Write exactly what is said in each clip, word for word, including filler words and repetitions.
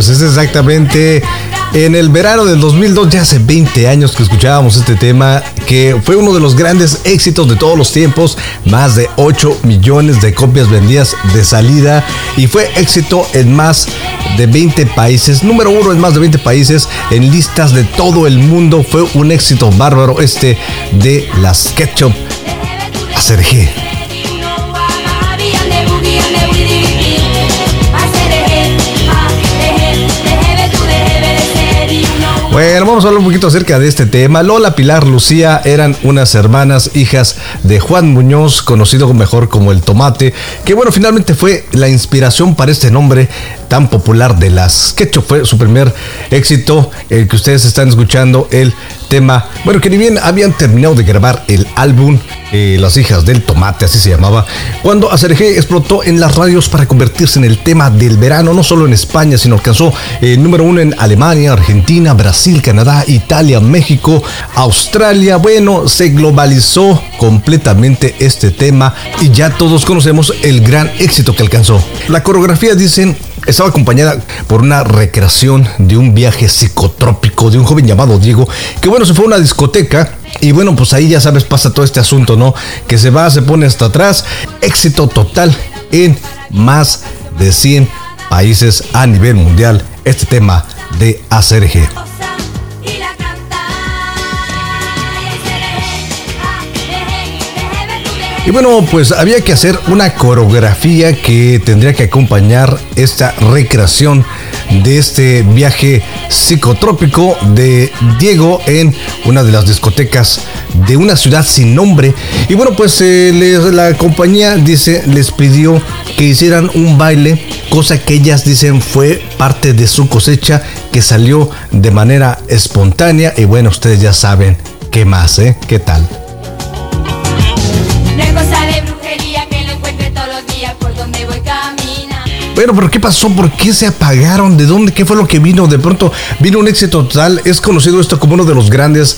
pues es exactamente en el verano del dos mil dos, ya hace veinte años que escuchábamos este tema, que fue uno de los grandes éxitos de todos los tiempos, más de ocho millones de copias vendidas de salida, y fue éxito en más de veinte países, número uno en más de veinte países, en listas de todo el mundo. Fue un éxito bárbaro este de Las Ketchup, Aserejé. Bueno, vamos a hablar un poquito acerca de este tema. Lola, Pilar, Lucía eran unas hermanas, hijas de Juan Muñoz, conocido mejor como El Tomate, que bueno, finalmente fue la inspiración para este nombre tan popular de Las Ketchup. Fue su primer éxito, el que ustedes están escuchando, el tema. Bueno, que ni bien habían terminado de grabar el álbum, eh, Las Hijas del Tomate, así se llamaba, cuando Aserejé explotó en las radios para convertirse en el tema del verano, no solo en España, sino alcanzó el eh, número uno en Alemania, Argentina, Brasil, Canadá, Italia, México, Australia. Bueno, se globalizó completamente este tema y ya todos conocemos el gran éxito que alcanzó. La coreografía, dicen, estaba acompañada por una recreación de un viaje psicotrópico de un joven llamado Diego, que bueno, se fue a una discoteca y bueno, pues ahí ya sabes, pasa todo este asunto, ¿no? Que se va, se pone hasta atrás. Éxito total en más de cien países a nivel mundial, este tema de Aserejé. Y bueno, pues había que hacer una coreografía que tendría que acompañar esta recreación de este viaje psicotrópico de Diego en una de las discotecas de una ciudad sin nombre. Y bueno, pues eh, les, la compañía, dice, les pidió que hicieran un baile, cosa que ellas dicen fue parte de su cosecha, que salió de manera espontánea. Y bueno, ustedes ya saben qué más, ¿eh? ¿Qué tal? Bueno, pero ¿qué pasó? ¿Por qué se apagaron? ¿De dónde? ¿Qué fue lo que vino? De pronto vino un éxito total. Es conocido esto como uno de los grandes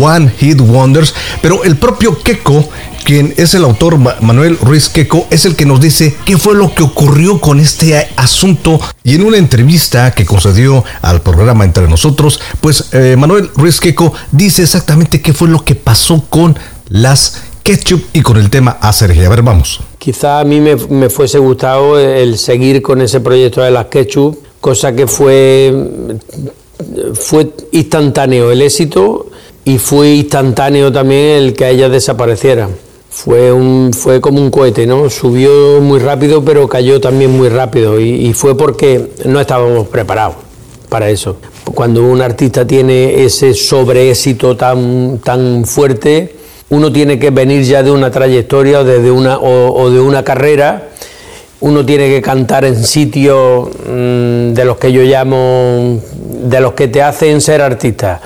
One Hit Wonders. Pero el propio Queco, quien es el autor, Manuel Ruiz Queco, es el que nos dice qué fue lo que ocurrió con este asunto. Y en una entrevista que concedió al programa Entre Nosotros, pues eh, Manuel Ruiz Queco dice exactamente qué fue lo que pasó con Las Ketchup y con el tema Aserejé. A ver, vamos. Quizá a mí me, me fuese gustado el seguir con ese proyecto de Las Ketchup, cosa que fue, fue instantáneo el éxito y fue instantáneo también el que ellas desaparecieran. Fue, un, fue como un cohete, ¿no? Subió muy rápido, pero cayó también muy rápido y, y fue porque no estábamos preparados para eso. Cuando un artista tiene ese sobreéxito tan, tan fuerte, uno tiene que venir ya de una trayectoria o, desde una, o, o de una carrera, uno tiene que cantar en sitios mmm, de los que yo llamo, de los que te hacen ser artista,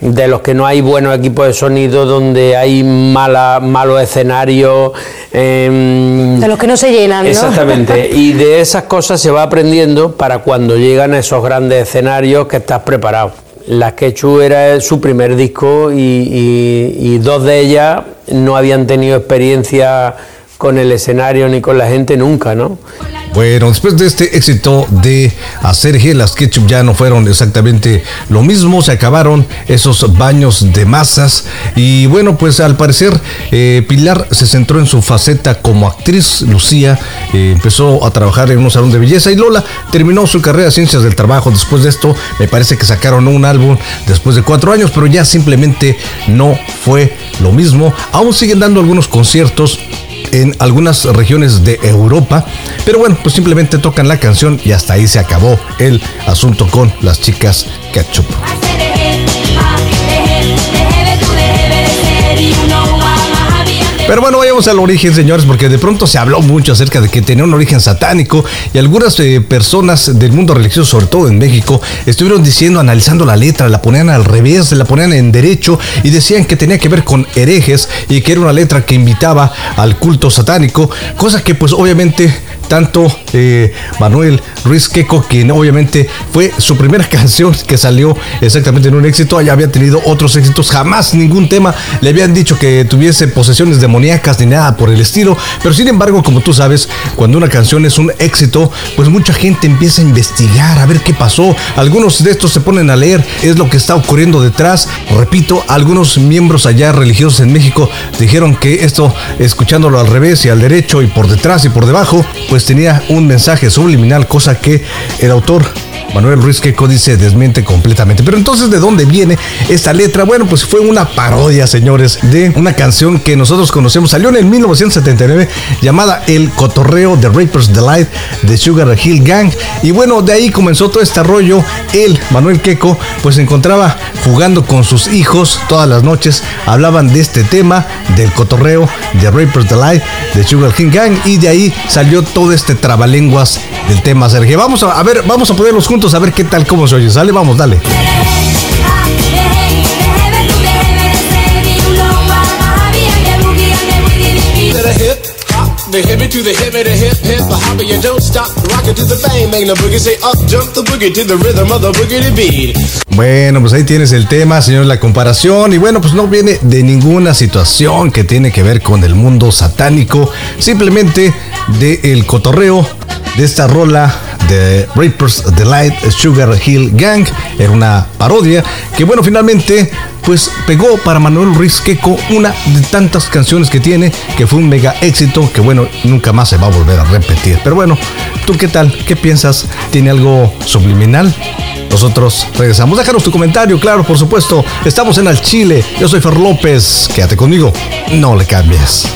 de los que no hay buenos equipos de sonido, donde hay mala, malos escenarios. Eh, de los que no se llenan, ¿no? Exactamente, y de esas cosas se va aprendiendo para cuando llegan a esos grandes escenarios que estás preparado. Las Ketchup era su primer disco y, y, y dos de ellas no habían tenido experiencia con el escenario ni con la gente nunca, ¿no? Bueno, después de este éxito de Aserejé, Las Ketchup ya no fueron exactamente lo mismo, se acabaron esos baños de masas y bueno, pues al parecer eh, Pilar se centró en su faceta como actriz, Lucía eh, empezó a trabajar en un salón de belleza y Lola terminó su carrera de ciencias del trabajo. Después de esto me parece que sacaron un álbum después de cuatro años, pero ya simplemente no fue lo mismo. Aún siguen dando algunos conciertos en algunas regiones de Europa, pero bueno, pues simplemente tocan la canción y hasta ahí se acabó el asunto con las chicas Ketchup. Pero bueno, vayamos al origen, señores, porque de pronto se habló mucho acerca de que tenía un origen satánico y algunas eh, personas del mundo religioso, sobre todo en México, estuvieron diciendo, analizando la letra, la ponían al revés, la ponían en derecho y decían que tenía que ver con herejes y que era una letra que invitaba al culto satánico, cosa que pues obviamente tanto eh, Manuel Ruiz Queco, quien obviamente fue su primera canción que salió exactamente en un éxito, ya había tenido otros éxitos, jamás ningún tema le habían dicho que tuviese posesiones demoníacas ni nada por el estilo, pero sin embargo, como tú sabes, cuando una canción es un éxito, pues mucha gente empieza a investigar, a ver qué pasó, algunos de estos se ponen a leer, es lo que está ocurriendo detrás, repito, algunos miembros allá religiosos en México dijeron que esto, escuchándolo al revés y al derecho y por detrás y por debajo, pues tenía un mensaje subliminal, cosa que el autor Manuel Ruiz Queco dice desmiente completamente. Pero entonces, ¿de dónde viene esta letra? Bueno, pues fue una parodia, señores, de una canción que nosotros conocemos, salió en el mil novecientos setenta y nueve, llamada El Cotorreo, de Rapper's Delight, de Sugar Hill Gang, y bueno, de ahí comenzó todo este rollo. Él, Manuel Queco, pues se encontraba jugando con sus hijos todas las noches, hablaban de este tema, del cotorreo, de Rapper's Delight, de Sugar Hill Gang, y de ahí salió todo este trabalenguas del tema Aserejé. Vamos a, a ver, vamos a ponerlos juntos a ver qué tal, cómo se oye. Sale, vamos, dale. They hit me to the hip, the hip, hip, a hopper, you don't stop, rock it to the bang, bang the boogie, say up, jump the boogie to the rhythm of the boogie to beat. Bueno, pues ahí tienes el tema, señor, la comparación, y bueno, pues no viene de ninguna situación que tiene que ver con el mundo satánico, simplemente de el cotorreo, de esta rola de Rapper's Delight, Sugar Hill Gang, era una parodia, que bueno, finalmente pues pegó para Manuel Ruiz Queco, una de tantas canciones que tiene, que fue un mega éxito, que bueno, nunca más se va a volver a repetir. Pero bueno, ¿tú qué tal? ¿Qué piensas? ¿Tiene algo subliminal? Nosotros regresamos, déjanos tu comentario, claro, por supuesto, estamos en Al Chile, yo soy Fer López, quédate conmigo, no le cambies.